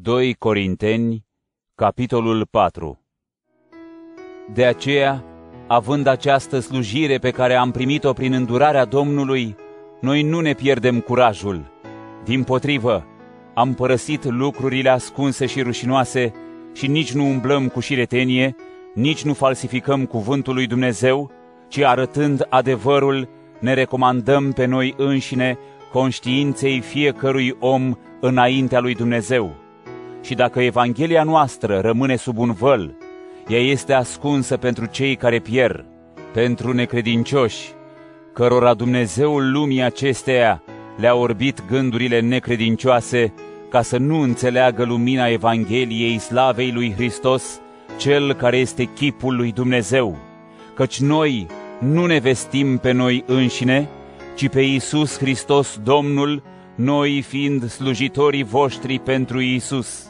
2 Corinteni, capitolul 4. De aceea, având această slujire pe care am primit-o prin îndurarea Domnului, noi nu ne pierdem curajul. Dimpotrivă, am părăsit lucrurile ascunse și rușinoase și nici nu umblăm cu șiretenie, nici nu falsificăm cuvântul lui Dumnezeu, ci arătând adevărul, ne recomandăm pe noi înșine conștiinței fiecărui om înaintea lui Dumnezeu. Și dacă Evanghelia noastră rămâne sub un văl, ea este ascunsă pentru cei care pierd, pentru necredincioși, cărora Dumnezeul lumii acesteia le-a orbit gândurile necredincioase, ca să nu înțeleagă lumina Evangheliei slavei lui Hristos, Cel care este chipul lui Dumnezeu. Căci noi nu ne vestim pe noi înșine, ci pe Iisus Hristos Domnul, noi fiind slujitorii voștri pentru Iisus.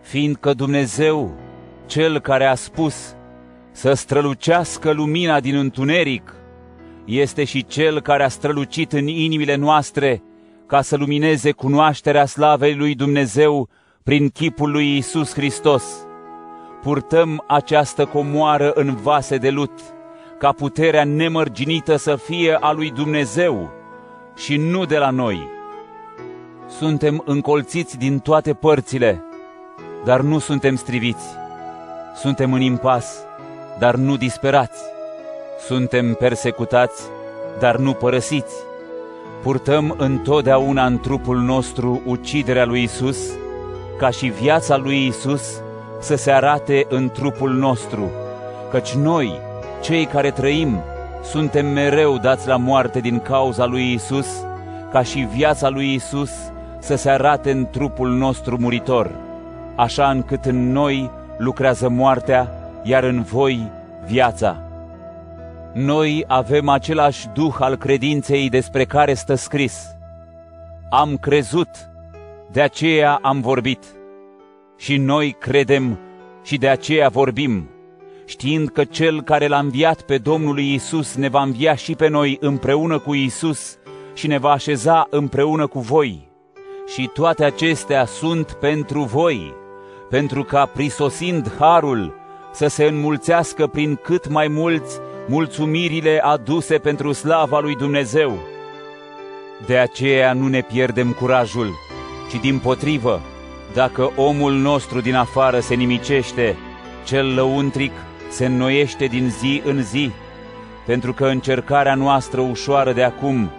Fiindcă Dumnezeu, Cel care a spus să strălucească lumina din întuneric, este și Cel care a strălucit în inimile noastre ca să lumineze cunoașterea slavei lui Dumnezeu prin chipul lui Iisus Hristos. Purtăm această comoară în vase de lut, ca puterea nemărginită să fie a lui Dumnezeu și nu de la noi. Suntem încolțiți din toate părțile, dar nu suntem striviți. Suntem în impas, dar nu disperați. Suntem persecutați, dar nu părăsiți. Purtăm întotdeauna în trupul nostru uciderea lui Iisus, ca și viața lui Iisus să se arate în trupul nostru, căci noi, cei care trăim, suntem mereu dați la moarte din cauza lui Iisus, ca și viața lui Iisus să se arate în trupul nostru muritor, așa încât în noi lucrează moartea, iar în voi viața. Noi avem același duh al credinței despre care stă scris: am crezut, de aceea am vorbit. Și noi credem și de aceea vorbim, știind că Cel care l-a înviat pe Domnul Iisus ne va învia și pe noi împreună cu Iisus și ne va așeza împreună cu voi. Și toate acestea sunt pentru voi, pentru ca, prisosind harul, să se înmulțească prin cât mai mulți mulțumirile aduse pentru slava lui Dumnezeu. De aceea nu ne pierdem curajul, ci dimpotrivă, dacă omul nostru din afară se nimicește, cel lăuntric se înnoiește din zi în zi, pentru că încercarea noastră ușoară de acum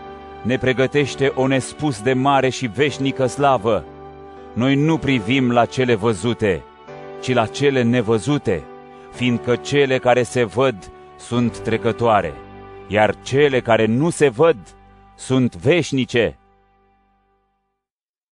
ne pregătește o nespus de mare și veșnică slavă. Noi nu privim la cele văzute, ci la cele nevăzute, fiindcă cele care se văd sunt trecătoare, iar cele care nu se văd sunt veșnice.